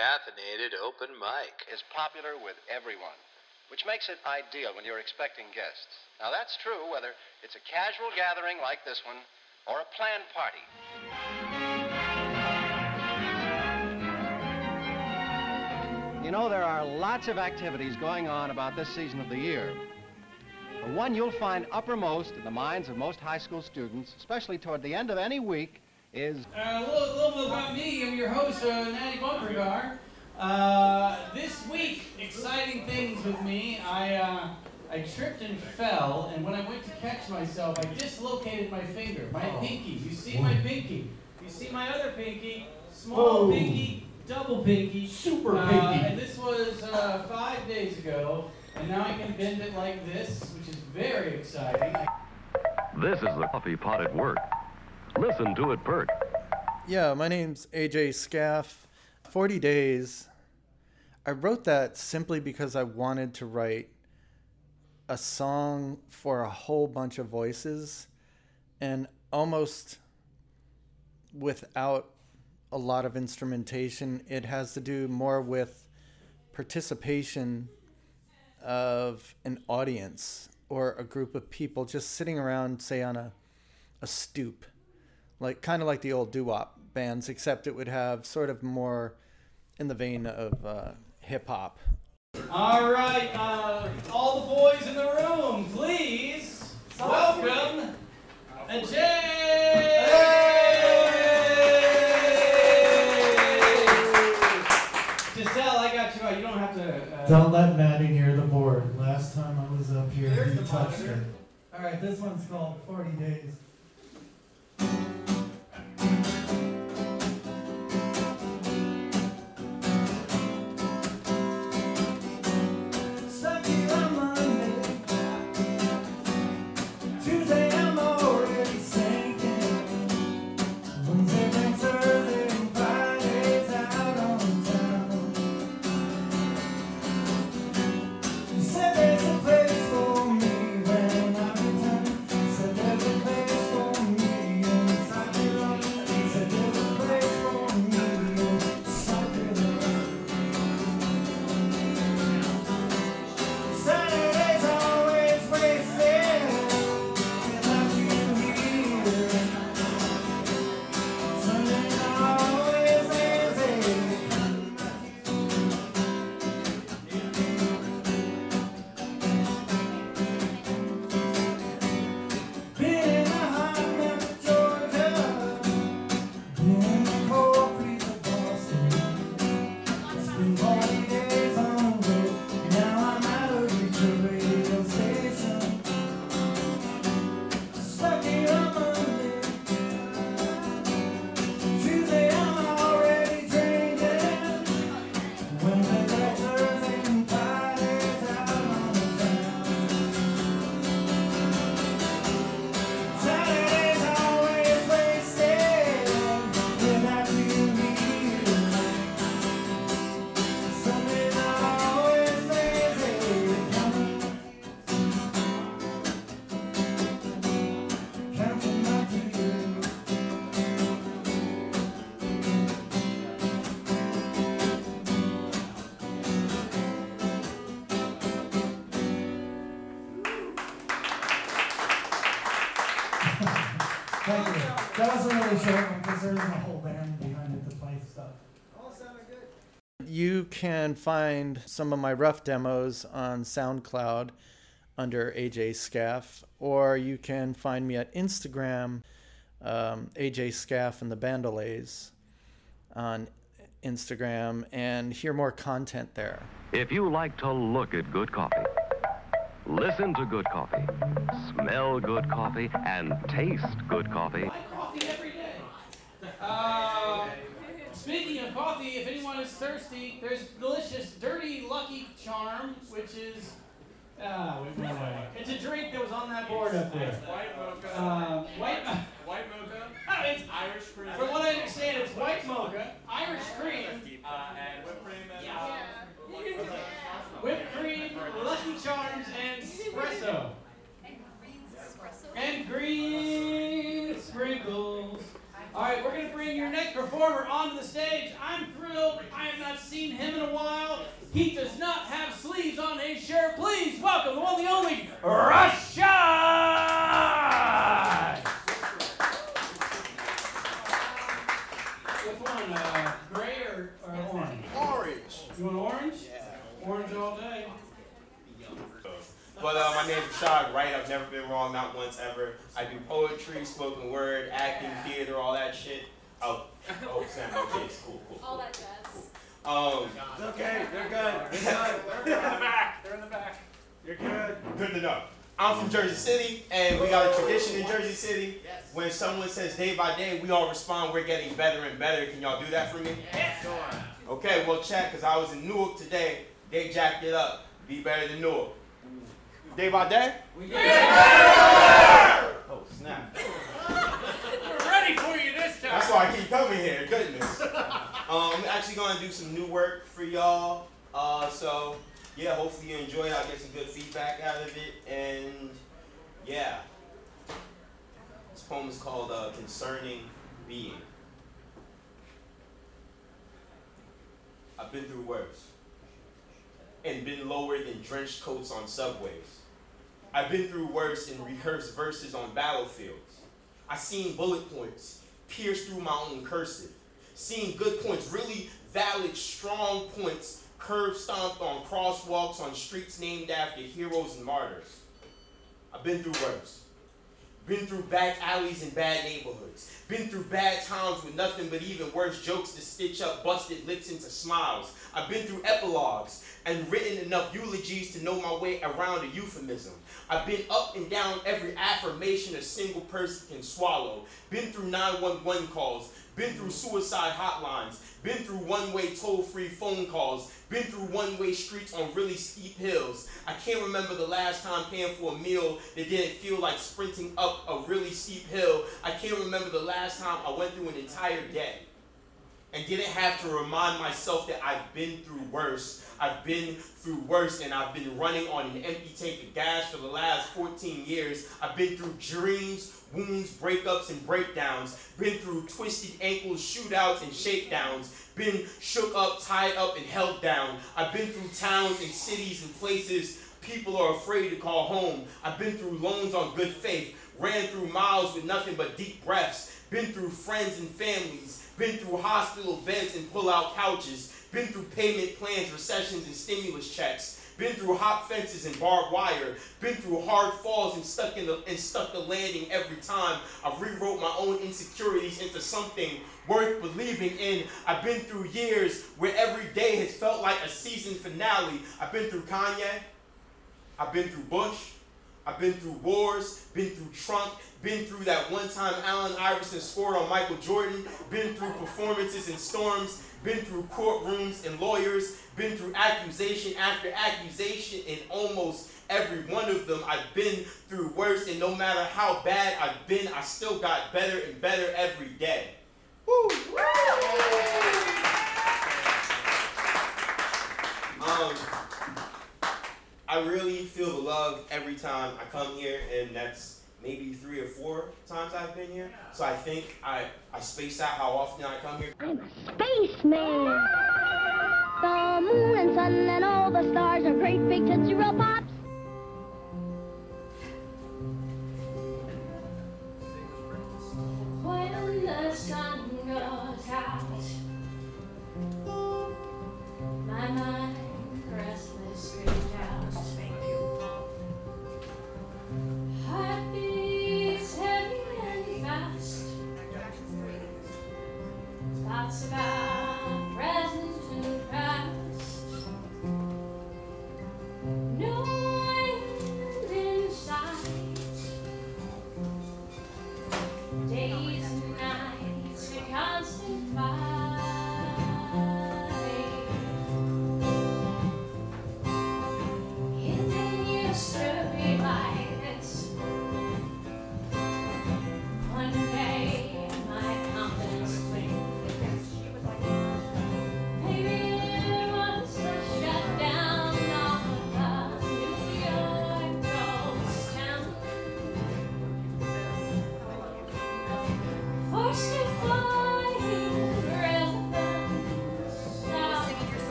Caffeinated open mic. Is popular with everyone, which makes it ideal when you're expecting guests. Now, that's true whether it's a casual gathering like this one or a planned party. You know, there are lots of activities going on about this season of the year. The one you'll find uppermost in the minds of most high school students, especially toward the end of any week, is... A little bit about me. I'm your host, Natty Bumpercar. This week, exciting things with me. I tripped and fell, and when I went to catch myself, I dislocated my finger, my pinky. You see my pinky. You see my other pinky. Small pinky. Double pinky. Super pinky. And this was 5 days ago, and now I can bend it like this, which is very exciting. This is the coffee pot at work. Listen to it perk. Yeah, my name's AJ Scaff. 40 days. I wrote that simply because I wanted to write a song for a whole bunch of voices, and almost without a lot of instrumentation. It has to do more with participation of an audience or a group of people just sitting around, say, on a stoop, like kind of like the old doo-wop bands, except it would have sort of more in the vein of hip-hop. All right, all the boys in the room, please welcome AJ! You don't have to... Don't let Maddie near the board. Last time I was up here, he touched it. All right, this one's called 40 Days. That was a really short one because there's a whole band behind it to play stuff. All sounded good. You can find some of my rough demos on SoundCloud under AJ Scaff, or you can find me at Instagram, AJ Scaff and the Bandolays on Instagram, and hear more content there. If you like to look at good coffee, listen to good coffee, smell good coffee, and taste good coffee. I like coffee every day. Speaking of coffee, if anyone is thirsty, there's delicious Dirty Lucky Charm, which is... it's a drink that was on that board up there. White mocha. White mocha. It's Irish cream. From what I understand, it's white mocha, Irish cream, and whipped cream. Yeah. Whipped cream, Lucky Charms, and espresso. And green sprinkles. All right, we're going to bring your next performer onto the stage. I'm thrilled. I am not. not seen him in a while. He does not have sleeves on his shirt. Please welcome the one, the only, Rashad! What's one, gray or orange? Orange. You want orange? Yeah. Orange all day. But my name is Rashad Wright. I've never been wrong, not once ever. I do poetry, spoken word, acting, theater, all that shit. Oh, Sam, okay, cool. All that jazz. Cool. It's okay, they're good. They're in the back. You're good. Good enough. I'm from Jersey City, and we got a tradition in Jersey City. Yes. When someone says day by day, we all respond, we're getting better and better. Can y'all do that for me? Yes. Okay, well, check, because I was in Newark today. They jacked it up. Be better than Newark. Day by day? We get better! Oh, snap. We're ready for you this time. That's why I keep coming here, goodness. I'm actually going to do some new work for y'all. So, yeah, hopefully you enjoy it. I'll get some good feedback out of it. And, yeah. This poem is called Concerning Being. I've been through worse. And been lower than drenched coats on subways. I've been through worse and rehearsed verses on battlefields. I've seen bullet points pierce through my own cursive. Seen good points, really valid, strong points, curb stomped on crosswalks on streets named after heroes and martyrs. I've been through worse. Been through back alleys and bad neighborhoods. Been through bad times with nothing but even worse jokes to stitch up busted lips into smiles. I've been through epilogues and written enough eulogies to know my way around a euphemism. I've been up and down every affirmation a single person can swallow. Been through 911 calls. Been through suicide hotlines. Been through one-way toll-free phone calls. Been through one-way streets on really steep hills. I can't remember the last time paying for a meal that didn't feel like sprinting up a really steep hill. I can't remember the last time I went through an entire day and didn't have to remind myself that I've been through worse. I've been through worse, and I've been running on an empty tank of gas for the last 14 years. I've been through dreams, wounds, breakups, and breakdowns. Been through twisted ankles, shootouts, and shakedowns. Been shook up, tied up, and held down. I've been through towns and cities and places people are afraid to call home. I've been through loans on good faith. Ran through miles with nothing but deep breaths. Been through friends and families. Been through hospital beds and pull-out couches. Been through payment plans, recessions, and stimulus checks. Been through hot fences and barbed wire. Been through hard falls and stuck the landing every time. I rewrote my own insecurities into something worth believing in. I've been through years where every day has felt like a season finale. I've been through Kanye. I've been through Bush. I've been through wars, been through Trump, been through that one time Allen Iverson scored on Michael Jordan, been through performances and storms, been through courtrooms and lawyers, been through accusation after accusation, and almost every one of them I've been through worse, and no matter how bad I've been, I still got better and better every day. Woo! I really feel the love every time I come here, and that's maybe 3 or 4 times I've been here. So I think I space out how often I come here. I'm a spaceman. The moon and sun and all the stars are great big Tootsie Roll Pops. When the sun goes out, my mind restless screams out. Thank you. Heartbeats heavy and fast. Thoughts about present and past. No.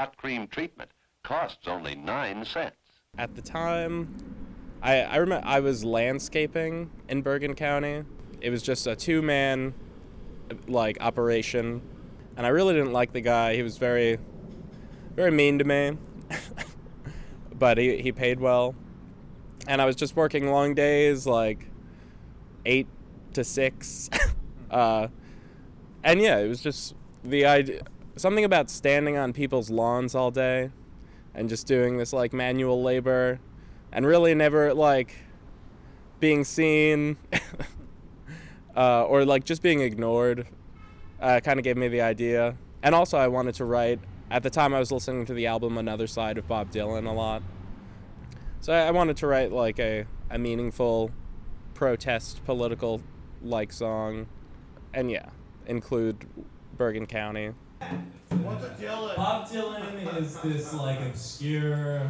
hot cream treatment costs only 9 cents. At the time, I remember I was landscaping in Bergen County. It was just a two-man, like, operation. And I really didn't like the guy. He was very, very mean to me. But he paid well. And I was just working long days, like 8 to 6. And yeah, it was just the idea, something about standing on people's lawns all day and just doing this, like, manual labor and really never, like, being seen or, like, just being ignored kind of gave me the idea. And also I wanted to write. At the time I was listening to the album Another Side of Bob Dylan a lot. So I wanted to write, like, a meaningful protest political, like, song. And yeah, include Bergen County. What's a Dylan? Bob Dylan is this, like, obscure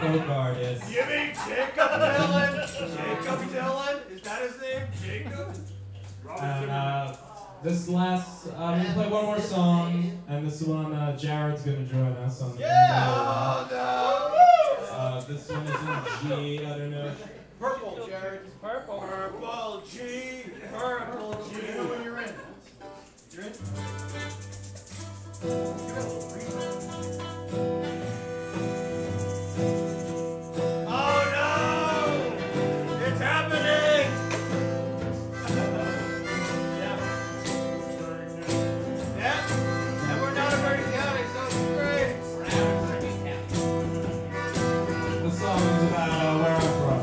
folk artist. You mean Jacob Dylan? Jacob Dylan? Is that his name? Jacob? And this last, I'm going to play one more song, and this one Jared's going to join us on the Oh, no! This one is in G, I don't know. Purple, Jared. Purple. Purple G. Purple G. You know when you're in. You're in? Oh no! It's happening! Yeah. Yeah? And we're not a Bergen County, so it's great! We're not a Bergen County. The song is about where I'm from.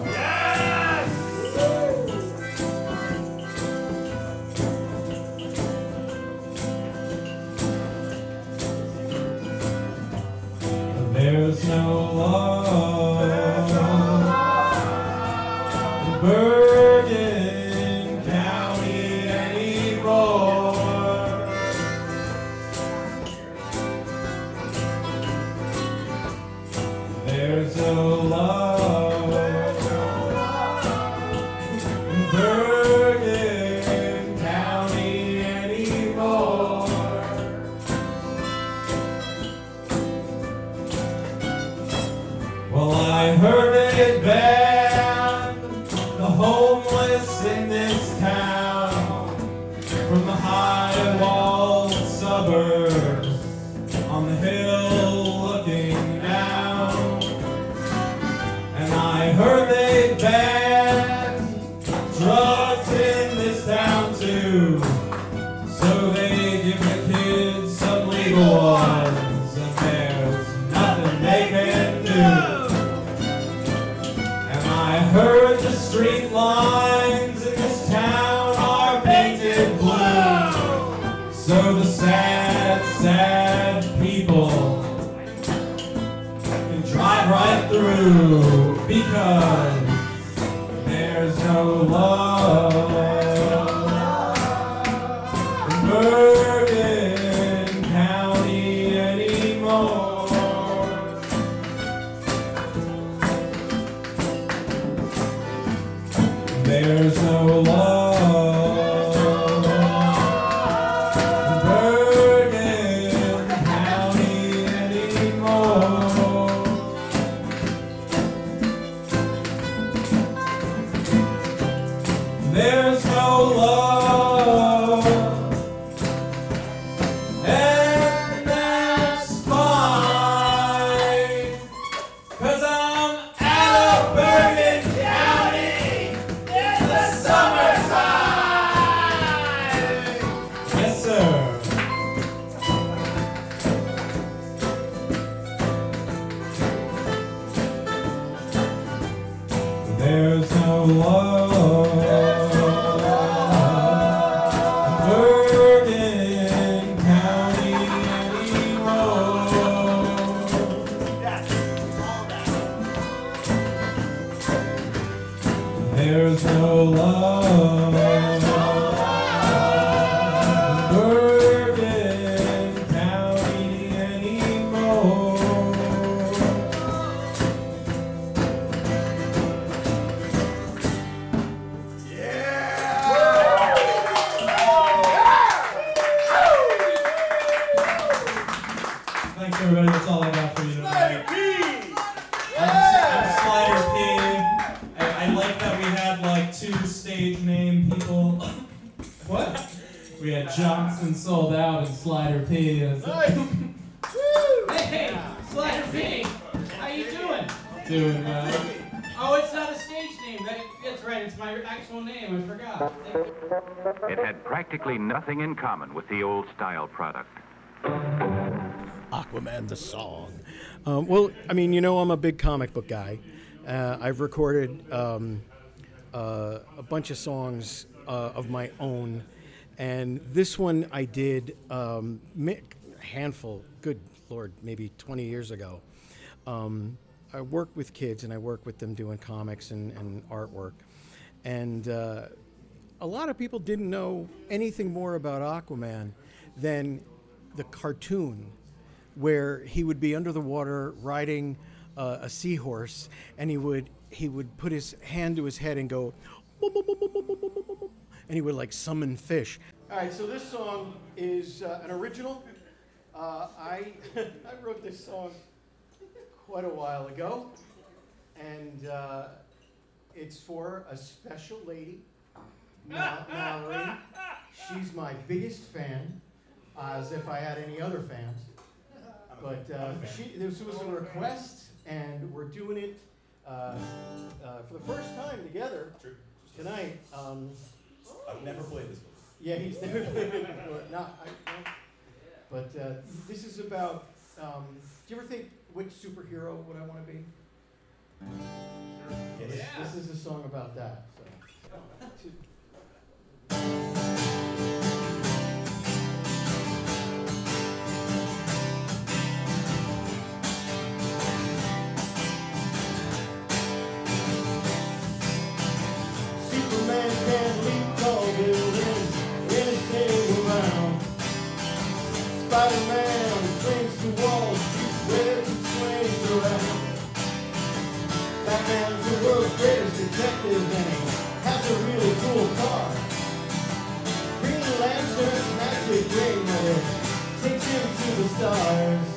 There's no law in Bergen County anymore. There's no law in Bergen County anymore. Well, I heard it bad, the homeless in this town, from the high-walled suburbs on the hill looking down. And I heard they banned drugs in this town too, so they give the kids some legal ones, and there's nothing they can do. I heard the street lines in this town are painted blue, so the sad, sad people can drive right through, because there's no love in Bergen County anymore. There's no love in Bergen County anymore. There's no love, and that's fine, 'cause I'm out of Bergen County. It's the summertime! Yes, sir. There's no love in Bergen County anymore. Yes, all that. There's no love in Bergen County anymore. Thanks everybody, that's all. out for you tonight. I'm Slider P. I like that we had like two stage name people. What? We had Johnson sold out and Slider P. Nice. Hey, Slider P. How you doing? Doing well. Oh, it's not a stage name, right? That's right, it's my actual name, I forgot. It had practically nothing in common with the old-style product. Aquaman the song. Well, I mean, you know I'm a big comic book guy. I've recorded a bunch of songs of my own, and this one I did a handful, good Lord, maybe 20 years ago. I work with kids, and I work with them doing comics and artwork. And a lot of people didn't know anything more about Aquaman than the cartoon, where he would be under the water riding a seahorse, and he would put his hand to his head and go, and he would like summon fish. All right, so this song is an original. I wrote this song quite a while ago, and it's for a special lady, Mallory. She's my biggest fan, as if I had any other fans. But this was a request, and we're doing it for the first time together tonight. I've never played this before. Yeah, he's never played it before. But this is about. Do you ever think which superhero would I want to be? Sure. Yeah. This is a song about that. So. Superman can leap tall buildings, anything around. Spider-Man springs to walls. Batman's the world's greatest detective and has a really cool car. Green Lantern's magic ring takes him to the stars.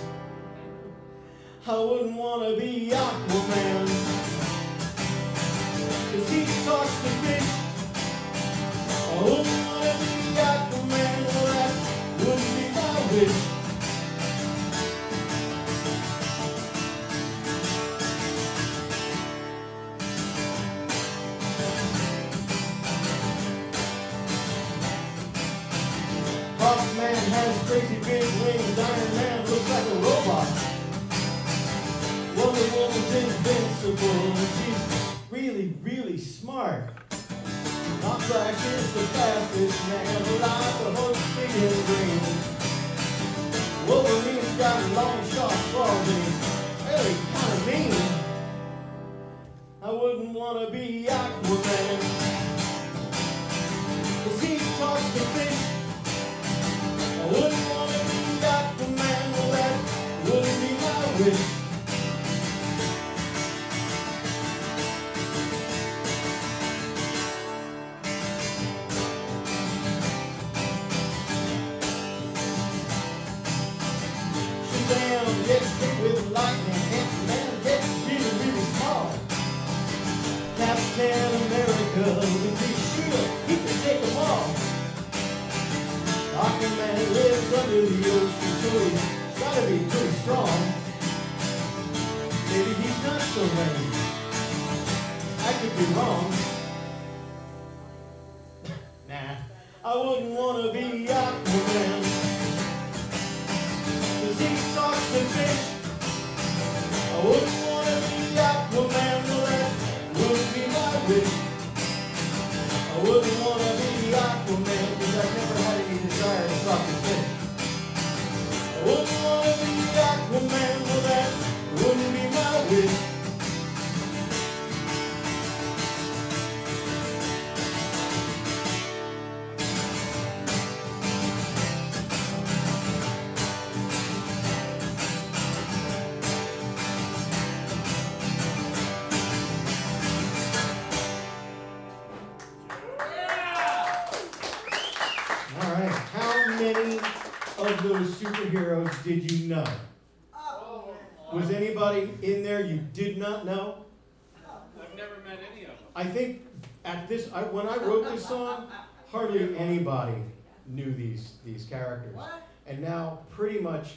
I wouldn't want to be Aquaman, 'cause he talks to fish. I wouldn't want to be Aquaman, well that wouldn't be my wish. Hawkman has crazy big wings, Iron Man looks like a robot. Wonder Woman's invincible, and she's really, really smart. Not Flash is the fastest man, but I've the whole thing in green. Wolverine's got long, sharp claws, and he's really kind of mean. I wouldn't want to be Aquaman, 'cause he talks to fish. I wouldn't want to be Aquaman, well that wouldn't be my wish. Shazam gets hit with lightning, Ant-Man gets really, really small. Captain America, if he's sure he can take them all. Aquaman lives under the ocean, so he's gotta be pretty strong. Maybe he's not so ready. I could be wrong. Nah, I wouldn't wanna be Aquaman, 'cause he talks to fish. I wouldn't wanna be Aquaman, well that wouldn't be my wish. I wouldn't wanna be Aquaman, 'cause I never had any desire to talk to fish. I wouldn't wanna be Aquaman, well that wouldn't be my wish. Did you know? Oh, Was anybody in there you did not know? I've never met any of them. I think at this, when I wrote this song, hardly anybody knew these characters. What? And now pretty much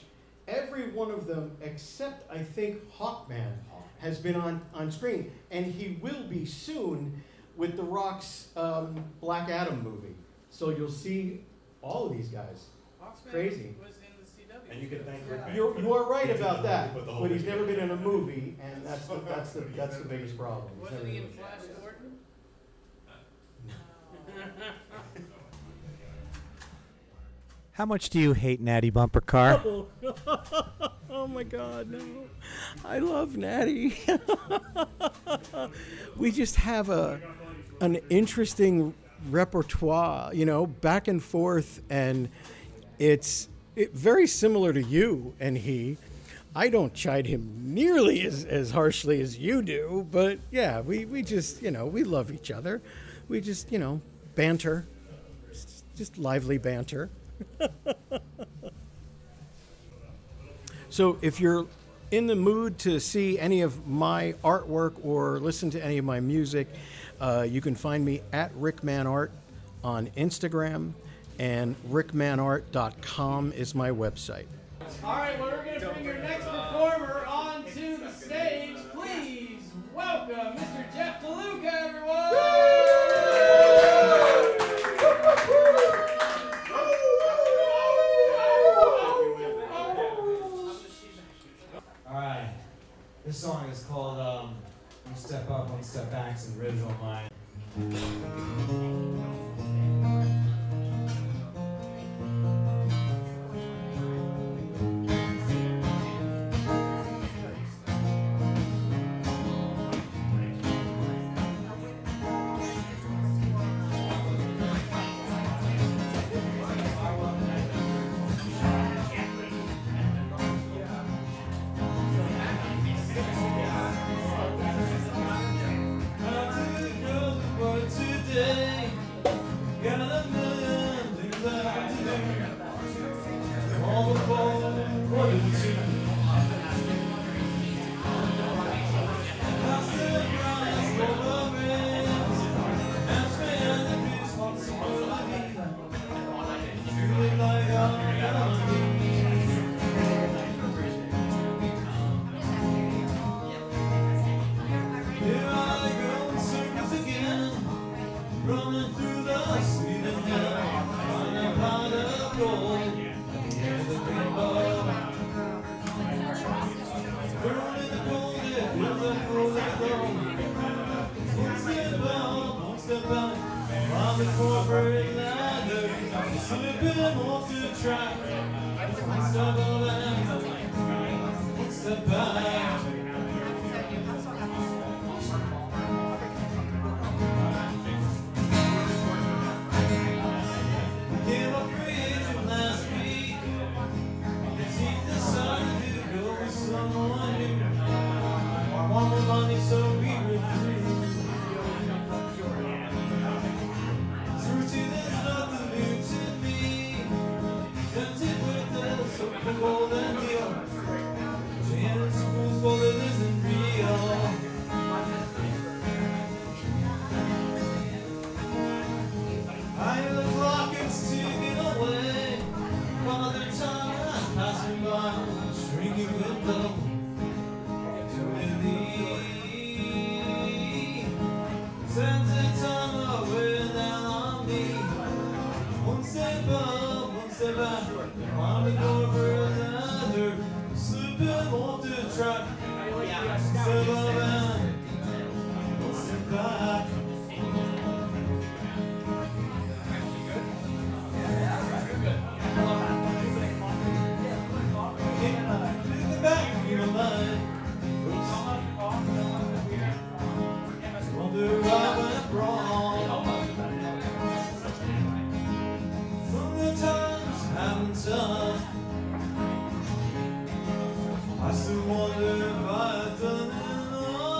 every one of them, except I think Hawkman, has been on screen. And he will be soon with The Rock's Black Adam movie. So you'll see all of these guys. Hawkman crazy. Was in the CW. And you can thank Rickman. You are right about that, but he's never been in a movie, and that's the biggest problem. Wasn't he in Flash Gordon? No. How much do you hate Natty Bumpercar? Oh my God, no. I love Natty. We just have an interesting repertoire, back and forth, and it's very similar to you and he. I don't chide him nearly as harshly as you do, but yeah, we just, we love each other. We just, banter. It's just lively banter. So if you're in the mood to see any of my artwork or listen to any of my music, you can find me at RickmanArt on Instagram, and rickmanart.com is my website. All right, well, we're going to bring your next performer onto the stage. Please welcome Mr. Jeff DeLuca, everyone! Woo! Alright, this song is called One Step Up, One Step Back, and Ribs on Mine. I wonder if I've done it all.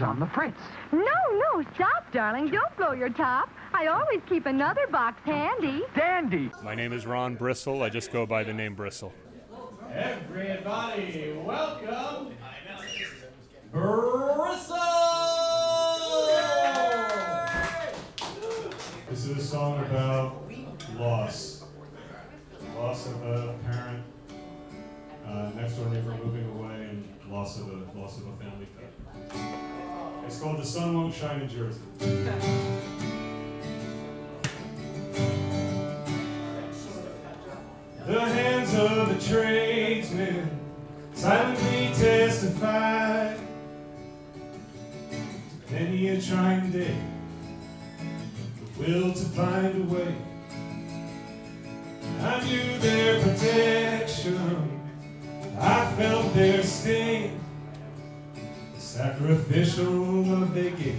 On the fritz. No, stop, darling. Don't blow your top. I always keep another box handy. Dandy! My name is Ron Brissle. I just go by the name Brissle. Everybody, welcome Brissle! This is a song about loss. Loss of a parent, next door neighbor moving away, and loss of a family pet. It's called The Sun Won't Shine in Jersey. The hands of the tradesmen silently testify. Many a trying day, the will to find a way. I knew their protection, I felt their sting. Sacrificial love they give,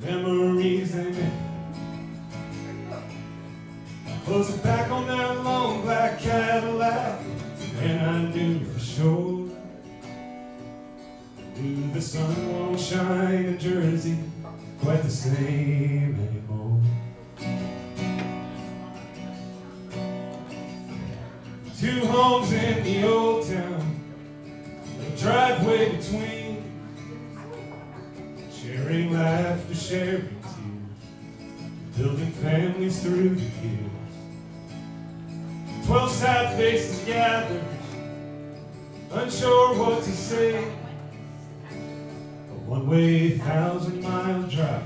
the memories they make. Closing back on that long black Cadillac, and I knew for sure. I knew the sun won't shine in Jersey quite the same anymore. Two homes in the old town, driveway between, sharing laughter, sharing tears, building families through the years. 12 sad faces gathered, unsure what to say. A one-way 1,000-mile drive,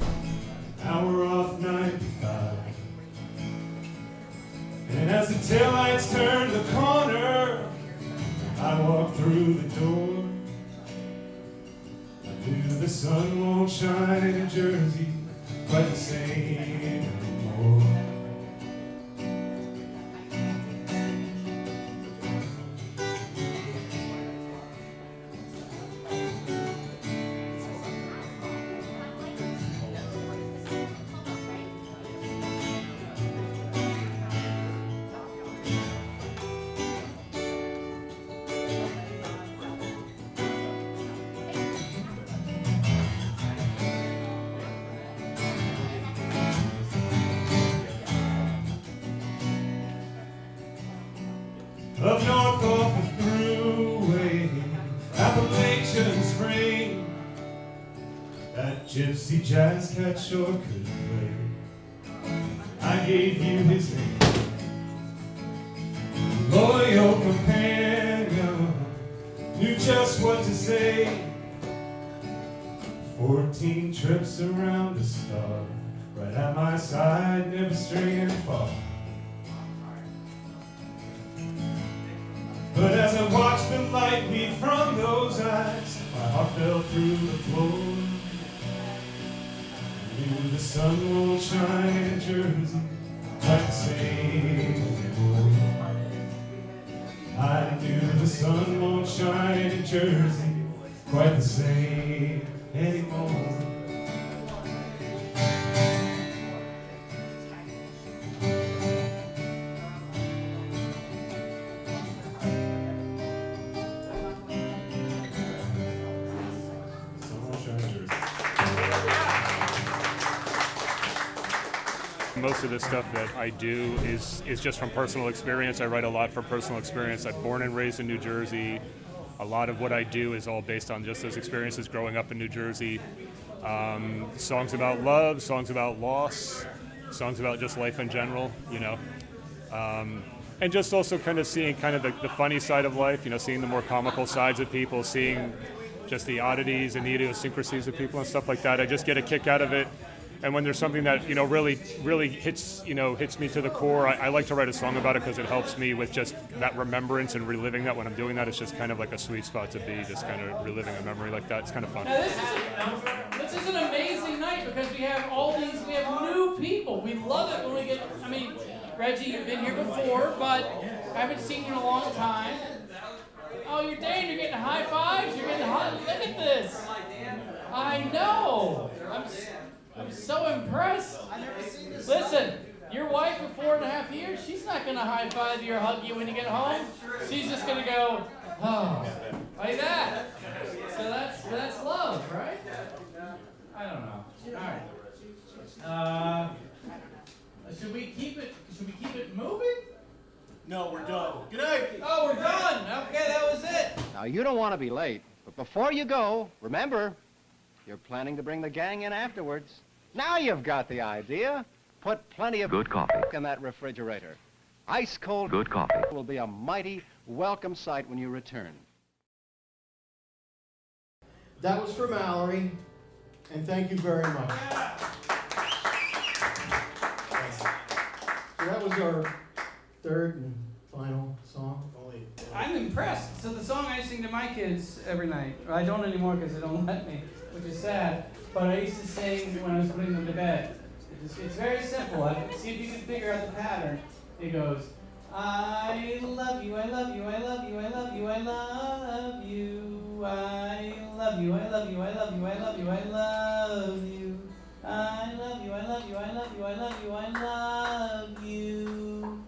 an hour off 95. And as the taillights turned the corner, I walked through the door. I knew the sun won't shine in Jersey quite the same anymore. Gypsy jazz cat sure could play. I gave you his name, loyal companion, knew just what to say. 14 trips around the star, right at my side, never straying far. But as I watched the light leave from those eyes, my heart fell through the floor. The sun won't shine in Jersey quite the same anymore. I knew the sun won't shine in Jersey quite the same anymore. Most of the stuff that I do is just from personal experience. I write a lot from personal experience. I'm born and raised in New Jersey. A lot of what I do is all based on just those experiences growing up in New Jersey. Songs about love, songs about loss, songs about just life in general, you know. And just also kind of seeing kind of the funny side of life, you know, seeing the more comical sides of people, seeing just the oddities and the idiosyncrasies of people and stuff like that. I just get a kick out of it. And when there's something that, you know, really hits me to the core, I like to write a song about it because it helps me with just that remembrance and reliving that. When I'm doing that, it's just kind of like a sweet spot to be, just kind of reliving a memory like that. It's kind of fun. Now, this is an amazing night because we have new people. We love it when we get, I mean, Reggie, you've been here before, but I haven't seen you in a long time. Oh, you're Dane, you're getting high fives, you're getting hot, look at this. I know. I'm so impressed. Listen, your wife for 4.5 years, she's not going to high five you or hug you when you get home. She's just going to go, oh, like that. So that's love, right? I don't know. All right. Should we keep it moving? No, we're done. Good night. Oh, we're done. Okay, that was it. Now, you don't want to be late, but before you go, remember, you're planning to bring the gang in afterwards. Now you've got the idea. Put plenty of good coffee in that refrigerator. Ice cold good coffee will be a mighty welcome sight when you return. That was for Mallory, and thank you very much. Yeah. So that was our third and final song. I'm impressed. So the song I sing to my kids every night, I don't anymore because they don't let me, which is sad, but I used to sing when I was putting them to bed. It's very simple. See if you can figure out the pattern. It goes, I love you, I love you, I love you, I love you, I love you, I love you, I love you, I love you, I love you, I love you, I love you, I love you, I love you, I love you, I love you.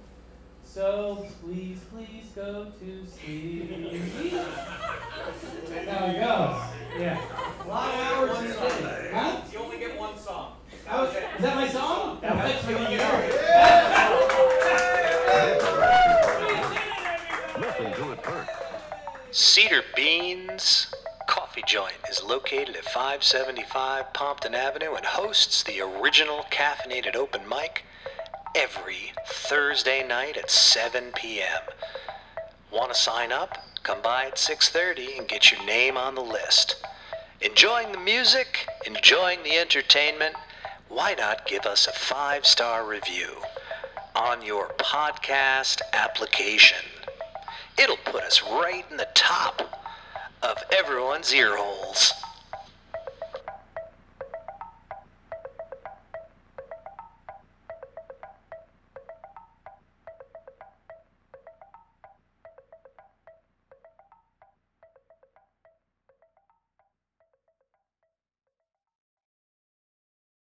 So please, please go to sleep. That's how it goes. Yeah. A lot of hours in a day. Huh? You only get one song. That was it. Is that my song? That's what you heard. Listen to it burn. Cedar Beans Coffee Joint is located at 575 Pompton Avenue and hosts the original caffeinated open mic every Thursday night at 7 p.m. Want to sign up? Come by at 6:30 and get your name on the list. Enjoying the music? Enjoying the entertainment? Why not give us a 5-star review on your podcast application? It'll put us right in the top of everyone's ear holes.